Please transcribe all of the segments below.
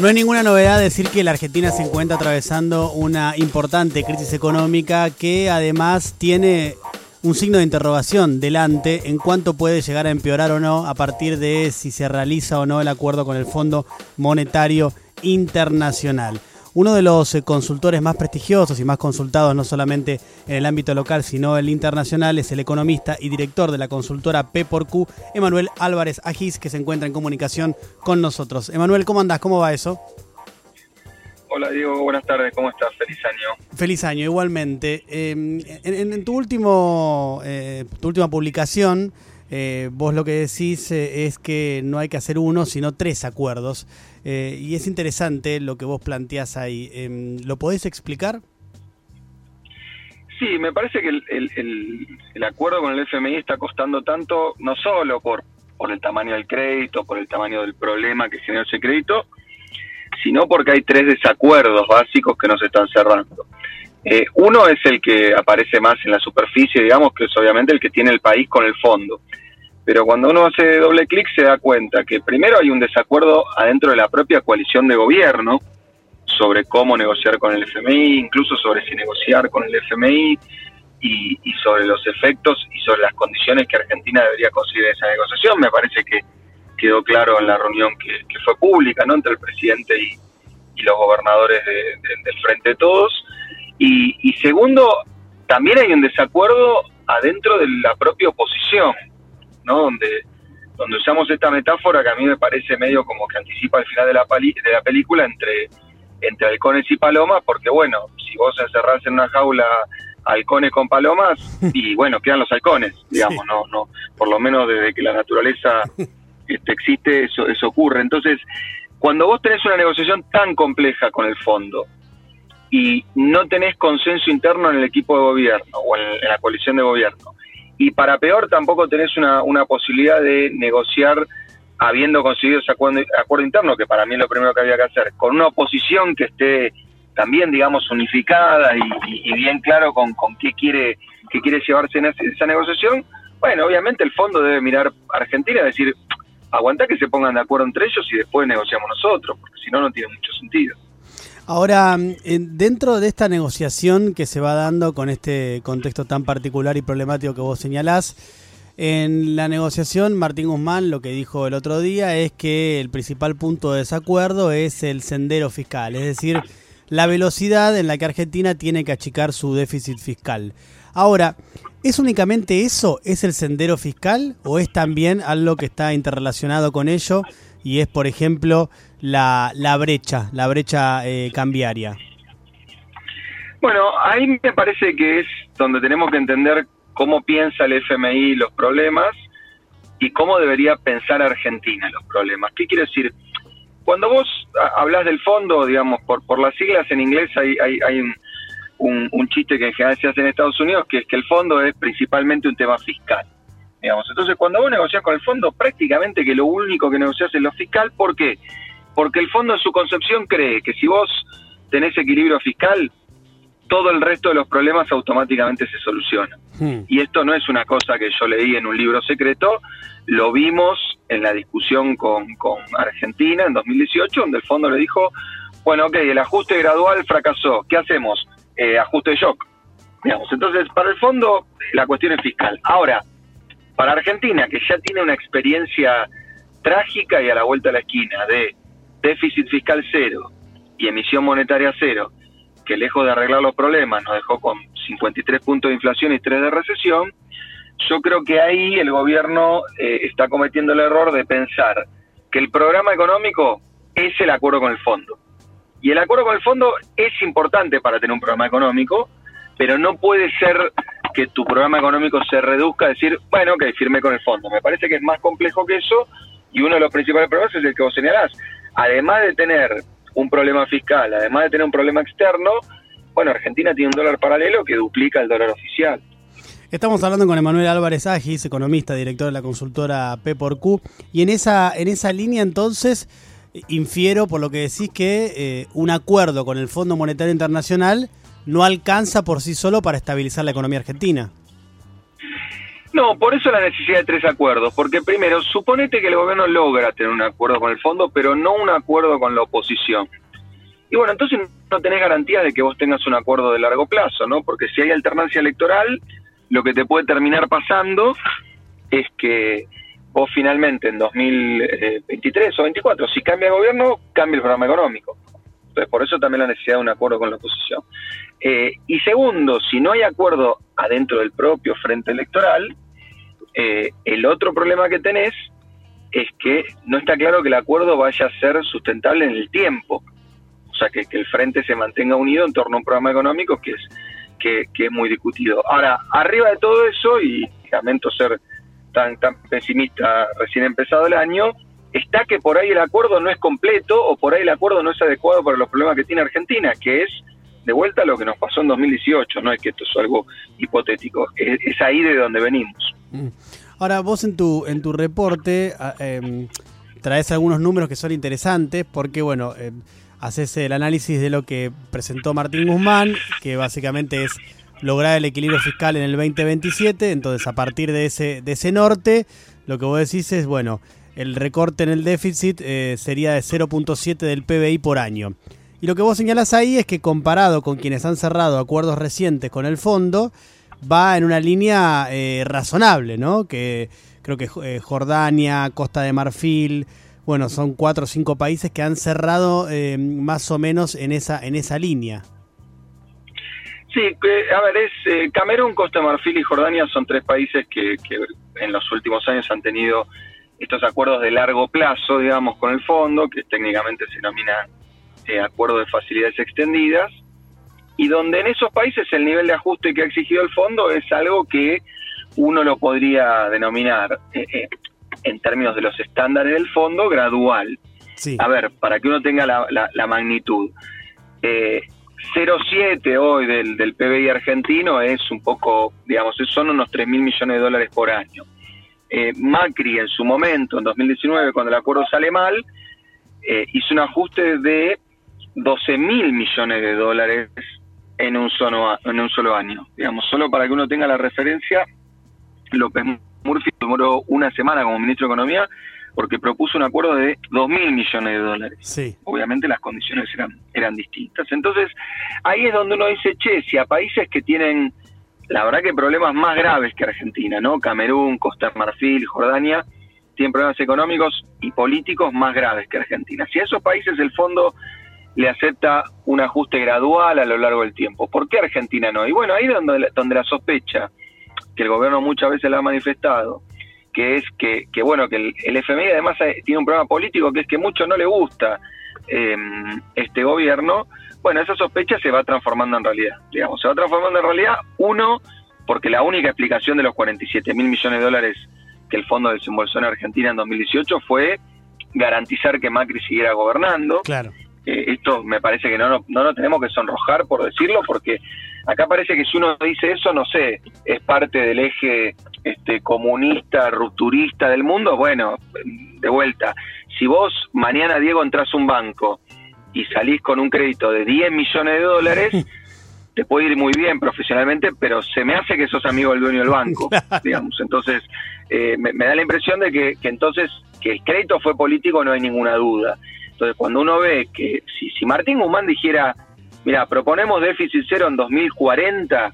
No es ninguna novedad decir que la Argentina se encuentra atravesando una importante crisis económica que además tiene un signo de interrogación delante en cuánto puede llegar a empeorar o no a partir de si se realiza o no el acuerdo con el Fondo Monetario Internacional. Uno de los consultores más prestigiosos y más consultados no solamente en el ámbito local sino el internacional es el economista y director de la consultora P por Q, Emanuel Álvarez Agis, que se encuentra en comunicación con nosotros. Emanuel, ¿cómo andás? ¿Cómo va eso? Hola Diego, buenas tardes, ¿cómo estás? Feliz año. Feliz año, igualmente. En tu última publicación, vos lo que decís es que no hay que hacer uno, sino tres acuerdos. Y es interesante lo que vos planteás ahí. ¿Lo podés explicar? Sí, me parece que el acuerdo con el FMI está costando tanto, no solo por el tamaño del crédito, por el tamaño del problema que genera ese crédito, sino porque hay tres desacuerdos básicos que nos están cerrando. Uno es el que aparece más en la superficie, digamos, que es obviamente el que tiene el país con el fondo. Pero cuando uno hace doble clic se da cuenta que primero hay un desacuerdo adentro de la propia coalición de gobierno sobre cómo negociar con el FMI, incluso sobre si negociar con el FMI y sobre los efectos y sobre las condiciones que Argentina debería conseguir esa negociación. Me parece que quedó claro en la reunión que fue pública, ¿no?, entre el presidente y los gobernadores del Frente de Todos. Y segundo, también hay un desacuerdo adentro de la propia oposición, ¿no?, donde usamos esta metáfora que a mí me parece medio como que anticipa el final de la película entre halcones y palomas, porque bueno, si vos encerrás en una jaula halcones con palomas, y bueno, quedan los halcones, digamos, sí. no, por lo menos desde que la naturaleza existe, eso ocurre. Entonces, cuando vos tenés una negociación tan compleja con el fondo y no tenés consenso interno en el equipo de gobierno o en la coalición de gobierno, y para peor tampoco tenés una posibilidad de negociar habiendo conseguido ese acuerdo interno, que para mí es lo primero que había que hacer, con una oposición que esté también, digamos, unificada y bien claro con qué quiere llevarse en esa negociación. Bueno, obviamente el fondo debe mirar a Argentina y decir, aguantá que se pongan de acuerdo entre ellos y después negociamos nosotros, porque si no, no tiene mucho sentido. Ahora, dentro de esta negociación que se va dando con este contexto tan particular y problemático que vos señalás, en la negociación Martín Guzmán lo que dijo el otro día es que el principal punto de desacuerdo es el sendero fiscal, es decir, la velocidad en la que Argentina tiene que achicar su déficit fiscal. Ahora, ¿es únicamente eso? ¿Es el sendero fiscal? ¿O es también algo que está interrelacionado con ello? Y es, por ejemplo, la brecha cambiaria. Bueno, ahí me parece que es donde tenemos que entender cómo piensa el FMI los problemas y cómo debería pensar Argentina los problemas. ¿Qué quiero decir? Cuando vos hablas del fondo, digamos, por las siglas en inglés hay un chiste que en general se hace en Estados Unidos, que es que el fondo es principalmente un tema fiscal. Digamos. Entonces, cuando vos negociás con el fondo, prácticamente que lo único que negociás es lo fiscal. ¿Por qué? Porque el fondo en su concepción cree que si vos tenés equilibrio fiscal, todo el resto de los problemas automáticamente se soluciona. Sí. Y esto no es una cosa que yo leí en un libro secreto, lo vimos en la discusión con Argentina en 2018, donde el fondo le dijo, bueno, ok, el ajuste gradual fracasó, ¿qué hacemos? Ajuste de shock. Digamos. Entonces, para el fondo, la cuestión es fiscal. Ahora, para Argentina, que ya tiene una experiencia trágica y a la vuelta de la esquina de déficit fiscal cero y emisión monetaria cero, que lejos de arreglar los problemas nos dejó con 53 puntos de inflación y 3 de recesión, yo creo que ahí el gobierno está cometiendo el error de pensar que el programa económico es el acuerdo con el fondo. Y el acuerdo con el fondo es importante para tener un programa económico, pero no puede ser que tu programa económico se reduzca a decir, bueno, ok, firmé con el fondo. Me parece que es más complejo que eso, y uno de los principales problemas es el que vos señalás. Además de tener un problema fiscal, además de tener un problema externo, bueno, Argentina tiene un dólar paralelo que duplica el dólar oficial. Estamos hablando con Emanuel Álvarez Agis, economista, director de la consultora P por Q, y en esa línea entonces infiero por lo que decís que un acuerdo con el Fondo Monetario Internacional no alcanza por sí solo para estabilizar la economía argentina. No, por eso la necesidad de tres acuerdos, porque primero, suponete que el gobierno logra tener un acuerdo con el fondo, pero no un acuerdo con la oposición. Y bueno, entonces no tenés garantía de que vos tengas un acuerdo de largo plazo, ¿no? Porque si hay alternancia electoral, lo que te puede terminar pasando es que vos finalmente en 2023 o 2024, si cambia el gobierno, cambia el programa económico. Entonces, por eso también la necesidad de un acuerdo con la oposición. Y segundo, si no hay acuerdo adentro del propio frente electoral, el otro problema que tenés es que no está claro que el acuerdo vaya a ser sustentable en el tiempo. O sea, que el frente se mantenga unido en torno a un programa económico que es muy discutido. Ahora, arriba de todo eso, y lamento ser tan pesimista recién empezado el año, está que por ahí el acuerdo no es completo o por ahí el acuerdo no es adecuado para los problemas que tiene Argentina, que es, de vuelta, lo que nos pasó en 2018, no es que esto es algo hipotético, es ahí de donde venimos. Ahora, vos en tu reporte traes algunos números que son interesantes porque, bueno, haces el análisis de lo que presentó Martín Guzmán, que básicamente es lograr el equilibrio fiscal en el 2027, entonces a partir de ese norte, lo que vos decís es, bueno, el recorte en el déficit sería de 0.7 del PBI por año. Y lo que vos señalás ahí es que comparado con quienes han cerrado acuerdos recientes con el fondo, va en una línea razonable, ¿no? Que creo que Jordania, Costa de Marfil, bueno, son 4 o 5 países que han cerrado más o menos en esa línea. Sí, a ver, es Camerún, Costa de Marfil y Jordania son 3 países que en los últimos años han tenido estos acuerdos de largo plazo, digamos, con el fondo, que técnicamente se denomina acuerdo de facilidades extendidas, y donde en esos países el nivel de ajuste que ha exigido el fondo es algo que uno lo podría denominar, en términos de los estándares del fondo, gradual. Sí. A ver, para que uno tenga la magnitud. 0,7 hoy del PBI argentino es un poco, digamos, son unos $3.000 millones por año. Macri en su momento, en 2019, cuando el acuerdo sale mal, hizo un ajuste de $12.000 millones en un solo año. Digamos, solo para que uno tenga la referencia, López Murphy demoró una semana como ministro de Economía porque propuso un acuerdo de $2.000 millones. Sí. Obviamente las condiciones eran distintas. Entonces, ahí es donde uno dice, che, si a países que tienen, la verdad que problemas más graves que Argentina, ¿no? Camerún, Costa de Marfil, Jordania, tienen problemas económicos y políticos más graves que Argentina. Si a esos países el fondo le acepta un ajuste gradual a lo largo del tiempo, ¿por qué Argentina no? Y bueno, ahí es donde la sospecha, que el gobierno muchas veces la ha manifestado, que es que bueno, que el FMI además tiene un programa político que es que mucho no le gusta este gobierno. Bueno, esa sospecha se va transformando en realidad, digamos, uno, porque la única explicación de los $47.000 millones que el fondo desembolsó en Argentina en 2018 fue garantizar que Macri siguiera gobernando. Claro. Esto me parece que no tenemos que sonrojar por decirlo, porque acá parece que si uno dice eso, no sé, es parte del eje comunista, rupturista del mundo. Bueno, de vuelta, si vos mañana, Diego, entras a un banco y salís con un crédito de $10 millones, te puede ir muy bien profesionalmente, pero se me hace que sos amigo del dueño del banco, digamos. Entonces, me da la impresión de que entonces que el crédito fue político, no hay ninguna duda. Entonces, cuando uno ve que si Martín Guzmán dijera, mira, proponemos déficit cero en 2040,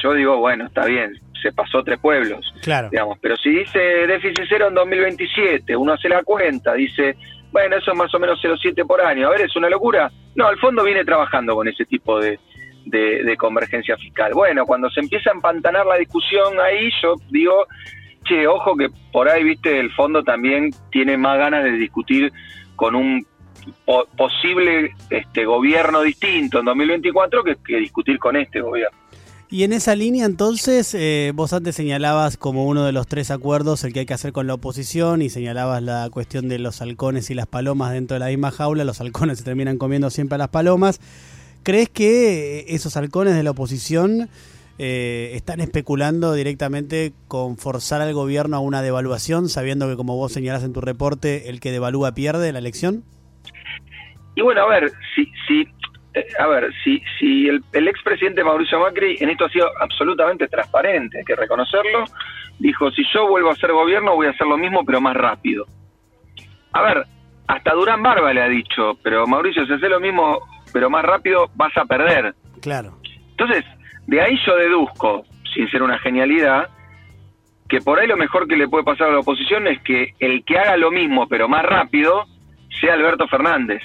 yo digo, bueno, está bien, se pasó 3 pueblos. Claro. Digamos, pero si dice déficit cero en 2027, uno hace la cuenta, dice, bueno, eso es más o menos 0,7 por año, a ver, ¿es una locura? No, el fondo viene trabajando con ese tipo de convergencia fiscal. Bueno, cuando se empieza a empantanar la discusión ahí, yo digo, che, ojo que por ahí, viste, el fondo también tiene más ganas de discutir con un posible gobierno distinto en 2024 que discutir con este gobierno. Y en esa línea, entonces, vos antes señalabas como uno de los 3 acuerdos el que hay que hacer con la oposición, y señalabas la cuestión de los halcones y las palomas dentro de la misma jaula. Los halcones se terminan comiendo siempre a las palomas. ¿Crees que esos halcones de la oposición están especulando directamente con forzar al gobierno a una devaluación, sabiendo que, como vos señalás en tu reporte, el que devalúa pierde la elección? Y bueno, a ver, si A ver, si el expresidente Mauricio Macri en esto ha sido absolutamente transparente, hay que reconocerlo, dijo, si yo vuelvo a ser gobierno voy a hacer lo mismo pero más rápido. A ver, hasta Durán Barba le ha dicho, pero Mauricio, si haces lo mismo pero más rápido vas a perder. Claro. Entonces, de ahí yo deduzco, sin ser una genialidad, que por ahí lo mejor que le puede pasar a la oposición es que el que haga lo mismo pero más rápido sea Alberto Fernández.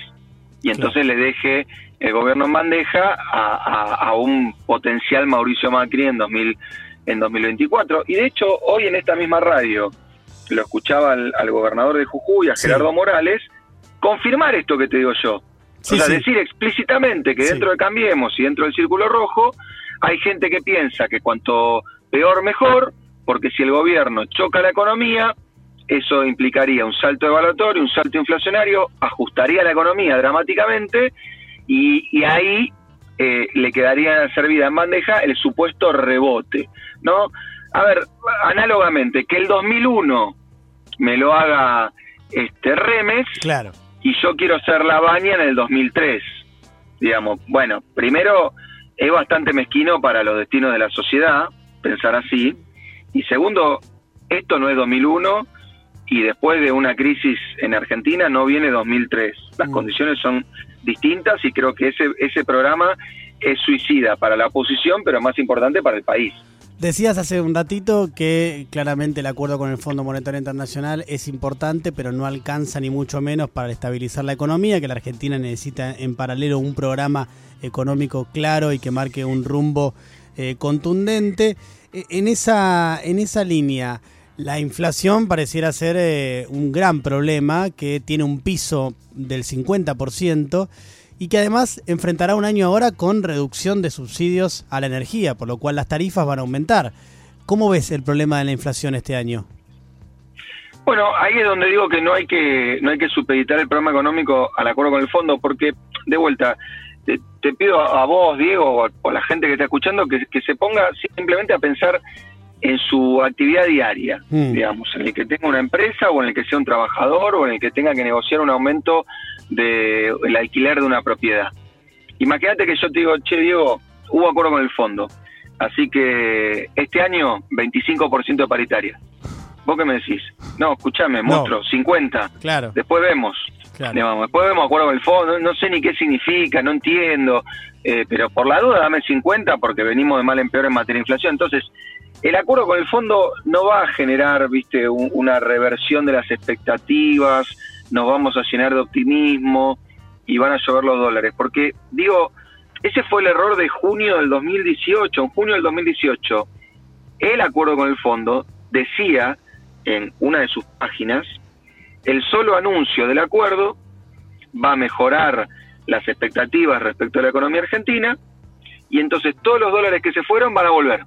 Y entonces claro, le deje el gobierno en bandeja a un potencial Mauricio Macri en 2024. Y de hecho, hoy en esta misma radio, lo escuchaba al gobernador de Jujuy, a Gerardo Morales, confirmar esto que te digo yo. Sí, o sea, decir explícitamente que dentro de Cambiemos y dentro del Círculo Rojo, hay gente que piensa que cuanto peor mejor, porque si el gobierno choca la economía, eso implicaría un salto evaluatorio, un salto inflacionario, ajustaría la economía dramáticamente y ahí le quedaría servida en bandeja el supuesto rebote, ¿no? A ver, análogamente, que el 2001 me lo haga Remes, claro, y yo quiero ser Lavagna en el 2003, digamos. Bueno, primero, es bastante mezquino para los destinos de la sociedad pensar así, y segundo, esto no es 2001, y después de una crisis en Argentina no viene 2003. Las condiciones son distintas y creo que ese programa es suicida para la oposición, pero más importante para el país. Decías hace un ratito que claramente el acuerdo con el Fondo Monetario Internacional es importante, pero no alcanza ni mucho menos para estabilizar la economía, que la Argentina necesita en paralelo un programa económico claro y que marque un rumbo contundente. En esa línea, la inflación pareciera ser un gran problema que tiene un piso del 50% y que además enfrentará un año ahora con reducción de subsidios a la energía, por lo cual las tarifas van a aumentar. ¿Cómo ves el problema de la inflación este año? Bueno, ahí es donde digo que no hay que supeditar el programa económico al acuerdo con el fondo, porque, de vuelta, te pido a vos, Diego, o a la gente que está escuchando, que se ponga simplemente a pensar en su actividad diaria, digamos, en el que tenga una empresa o en el que sea un trabajador o en el que tenga que negociar un aumento del alquiler de una propiedad. Imagínate que yo te digo, che, Diego, hubo acuerdo con el fondo, así que este año 25% de paritaria. ¿Vos qué me decís? No, escuchame, monstruo, 50. Claro. Después vemos. Claro. Digamos, después vemos acuerdo con el fondo, no sé ni qué significa, no entiendo, pero por la duda dame 50 porque venimos de mal en peor en materia de inflación. Entonces, el acuerdo con el fondo no va a generar, viste, una reversión de las expectativas, nos vamos a llenar de optimismo y van a llover los dólares. Porque, digo, ese fue el error de junio del 2018. En junio del 2018, el acuerdo con el fondo decía, en una de sus páginas, el solo anuncio del acuerdo va a mejorar las expectativas respecto a la economía argentina y entonces todos los dólares que se fueron van a volver.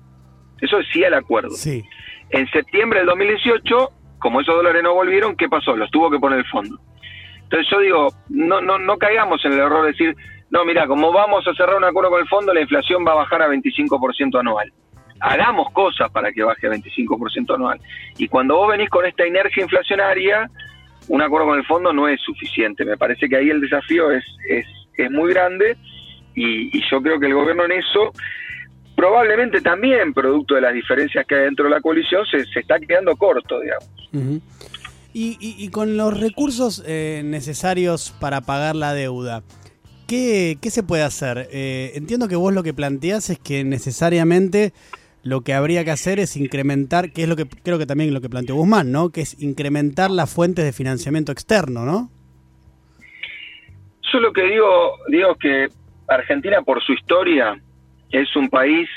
Eso decía el acuerdo. Sí. En septiembre del 2018, como esos dólares no volvieron, ¿qué pasó? Los tuvo que poner el fondo. Entonces yo digo, no caigamos en el error de decir, no, mirá, como vamos a cerrar un acuerdo con el fondo, la inflación va a bajar a 25% anual. Hagamos cosas para que baje a 25% anual. Y cuando vos venís con esta inercia inflacionaria, un acuerdo con el fondo no es suficiente. Me parece que ahí el desafío es muy grande y yo creo que el gobierno en eso, probablemente también producto de las diferencias que hay dentro de la coalición, se está quedando corto, digamos. Uh-huh. Y con los recursos necesarios para pagar la deuda, ¿qué se puede hacer? Entiendo que vos lo que planteás es que necesariamente lo que habría que hacer es incrementar, que es lo que creo que también lo que planteó Guzmán, ¿no? Que es incrementar las fuentes de financiamiento externo, ¿no? Yo lo que digo es que Argentina, por su historia, es un país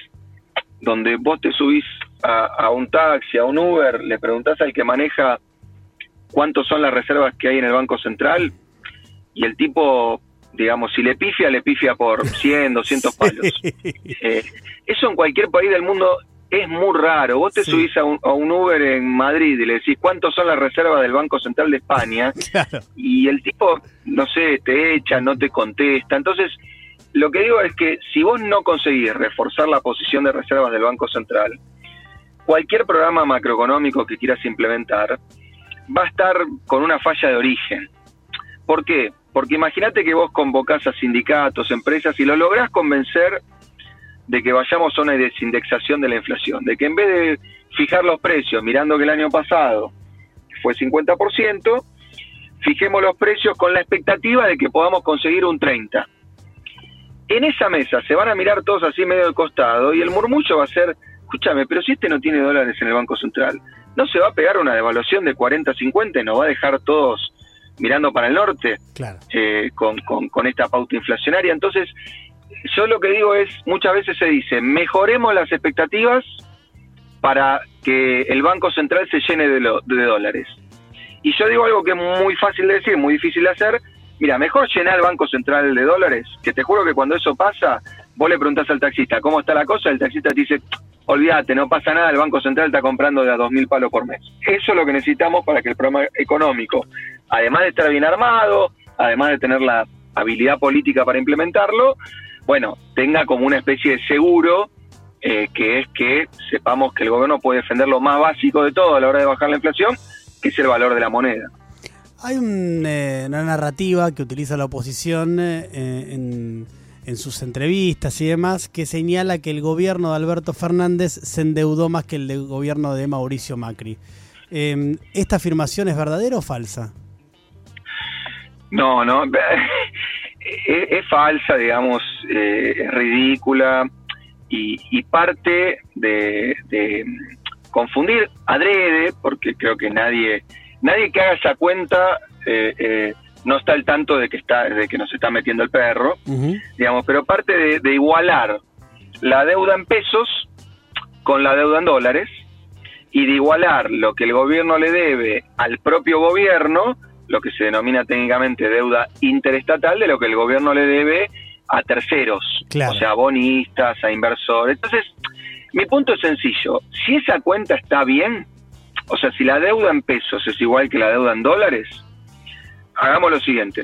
donde vos te subís a un taxi, a un Uber, le preguntás al que maneja cuántas son las reservas que hay en el Banco Central y el tipo, digamos, si le pifia por 100, 200 palos. Eso en cualquier país del mundo es muy raro. Vos te subís a un Uber en Madrid y le decís cuántas son las reservas del Banco Central de España y el tipo, no sé, te echa, no te contesta. Entonces, lo que digo es que si vos no conseguís reforzar la posición de reservas del Banco Central, cualquier programa macroeconómico que quieras implementar va a estar con una falla de origen. ¿Por qué? Porque imagínate que vos convocás a sindicatos, empresas y los lográs convencer de que vayamos a una desindexación de la inflación, de que en vez de fijar los precios mirando que el año pasado fue 50%, fijemos los precios con la expectativa de que podamos conseguir un 30%. En esa mesa se van a mirar todos así medio de costado y el murmullo va a ser: escúchame, pero si este no tiene dólares en el Banco Central, ¿no se va a pegar una devaluación de 40, 50 y nos va a dejar todos mirando para el norte? Claro. Con esta pauta inflacionaria. Entonces, yo lo que digo es, muchas veces se dice, mejoremos las expectativas para que el Banco Central se llene de dólares. Y yo digo algo que es muy fácil de decir, muy difícil de hacer. Mira, mejor llenar el Banco Central de dólares, que te juro que cuando eso pasa, vos le preguntás al taxista cómo está la cosa, el taxista te dice: olvídate, no pasa nada, el Banco Central está comprando de a 2.000 palos por mes. Eso es lo que necesitamos para que el programa económico, además de estar bien armado, además de tener la habilidad política para implementarlo, bueno, tenga como una especie de seguro, que es que sepamos que el gobierno puede defender lo más básico de todo a la hora de bajar la inflación, que es el valor de la moneda. Hay una narrativa que utiliza la oposición en sus entrevistas y demás, que señala que el gobierno de Alberto Fernández se endeudó más que el del gobierno de Mauricio Macri. ¿Esta afirmación es verdadera o falsa? No, es falsa, digamos, es ridícula y parte de confundir adrede, porque creo que nadie que haga esa cuenta no está al tanto de que nos está metiendo el perro, digamos, pero parte de igualar la deuda en pesos con la deuda en dólares y de igualar lo que el gobierno le debe al propio gobierno, lo que se denomina técnicamente deuda interestatal, de lo que el gobierno le debe a terceros, claro, o sea, a bonistas, a inversores. Entonces, mi punto es sencillo: si esa cuenta está bien, o sea, si la deuda en pesos es igual que la deuda en dólares, hagamos lo siguiente: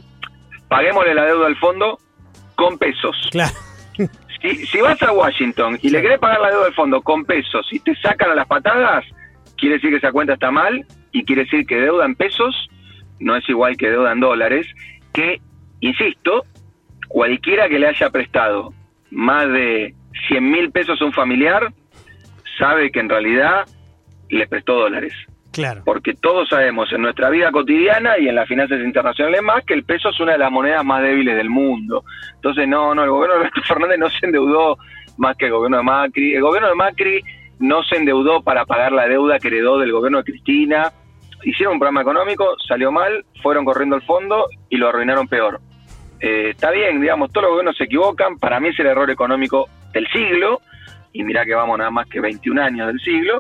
paguémosle la deuda al fondo con pesos. Claro. Si vas a Washington y le querés pagar la deuda al fondo con pesos y te sacan a las patadas, quiere decir que esa cuenta está mal y quiere decir que deuda en pesos no es igual que deuda en dólares, que, insisto, cualquiera que le haya prestado más de 100.000 pesos a un familiar sabe que en realidad le prestó dólares. Claro. Porque todos sabemos en nuestra vida cotidiana y en las finanzas internacionales más que el peso es una de las monedas más débiles del mundo. Entonces, no, el gobierno de Alberto Fernández no se endeudó más que el gobierno de Macri. El gobierno de Macri no se endeudó para pagar la deuda que heredó del gobierno de Cristina. Hicieron un programa económico, salió mal, fueron corriendo al fondo y lo arruinaron peor. Está bien, digamos, todos los gobiernos se equivocan. Para mí es el error económico del siglo, y mirá que vamos nada más que 21 años del siglo,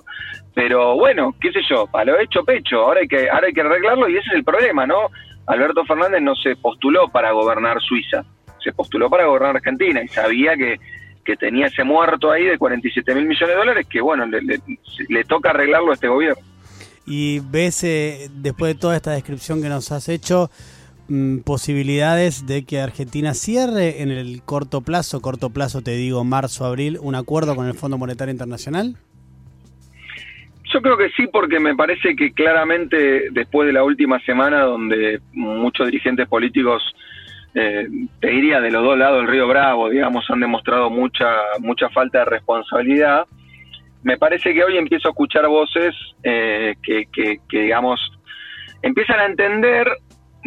pero bueno, qué sé yo, a lo hecho pecho, ahora hay que arreglarlo, y ese es el problema, ¿no? Alberto Fernández no se postuló para gobernar Suiza, se postuló para gobernar Argentina, y sabía que tenía ese muerto ahí de 47.000 millones de dólares, que bueno, le toca arreglarlo a este gobierno. Y ves, después de toda esta descripción que nos has hecho, posibilidades de que Argentina cierre en el corto plazo, te digo marzo, abril, un acuerdo con el Fondo Monetario Internacional? Yo creo que sí, porque me parece que claramente después de la última semana, donde muchos dirigentes políticos, te diría de los dos lados del Río Bravo, digamos, han demostrado mucha falta de responsabilidad, me parece que hoy empiezo a escuchar voces que digamos, empiezan a entender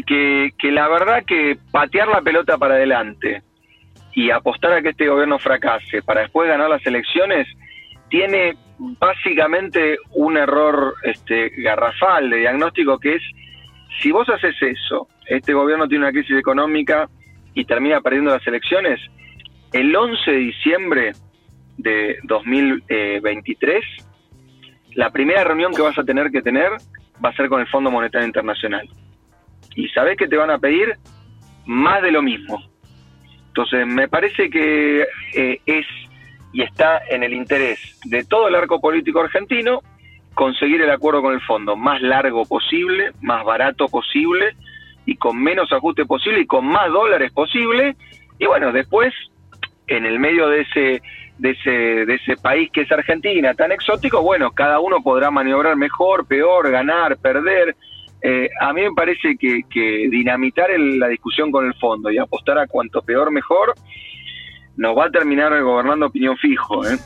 que la verdad que patear la pelota para adelante y apostar a que este gobierno fracase para después ganar las elecciones tiene básicamente un error garrafal de diagnóstico, que es: si vos haces eso, este gobierno tiene una crisis económica y termina perdiendo las elecciones, el 11 de diciembre de 2023 la primera reunión que vas a tener va a ser con el Fondo Monetario Internacional. Y sabés que te van a pedir más de lo mismo. Entonces, me parece que está en el interés de todo el arco político argentino conseguir el acuerdo con el fondo más largo posible, más barato posible, y con menos ajuste posible, y con más dólares posible. Y bueno, después, en el medio de ese país que es Argentina, tan exótico, bueno, cada uno podrá maniobrar mejor, peor, ganar, perder. A mí me parece que dinamitar la discusión con el fondo y apostar a cuanto peor mejor nos va a terminar gobernando opinión fijo, ¿eh?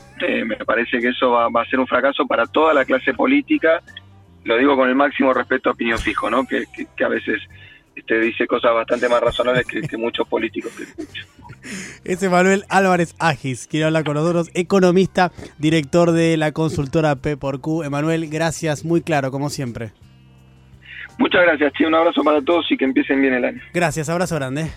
Me parece que eso va a ser un fracaso para toda la clase política, lo digo con el máximo respeto a opinión fijo, ¿no? Que a veces dice cosas bastante más razonables que muchos políticos que escuchan. Es Emanuel Álvarez Agis, quien habla con nosotros, economista, director de la consultora P por Q. Emanuel, gracias, muy claro, como siempre. Muchas gracias, che, un abrazo para todos y que empiecen bien el año. Gracias, abrazo grande.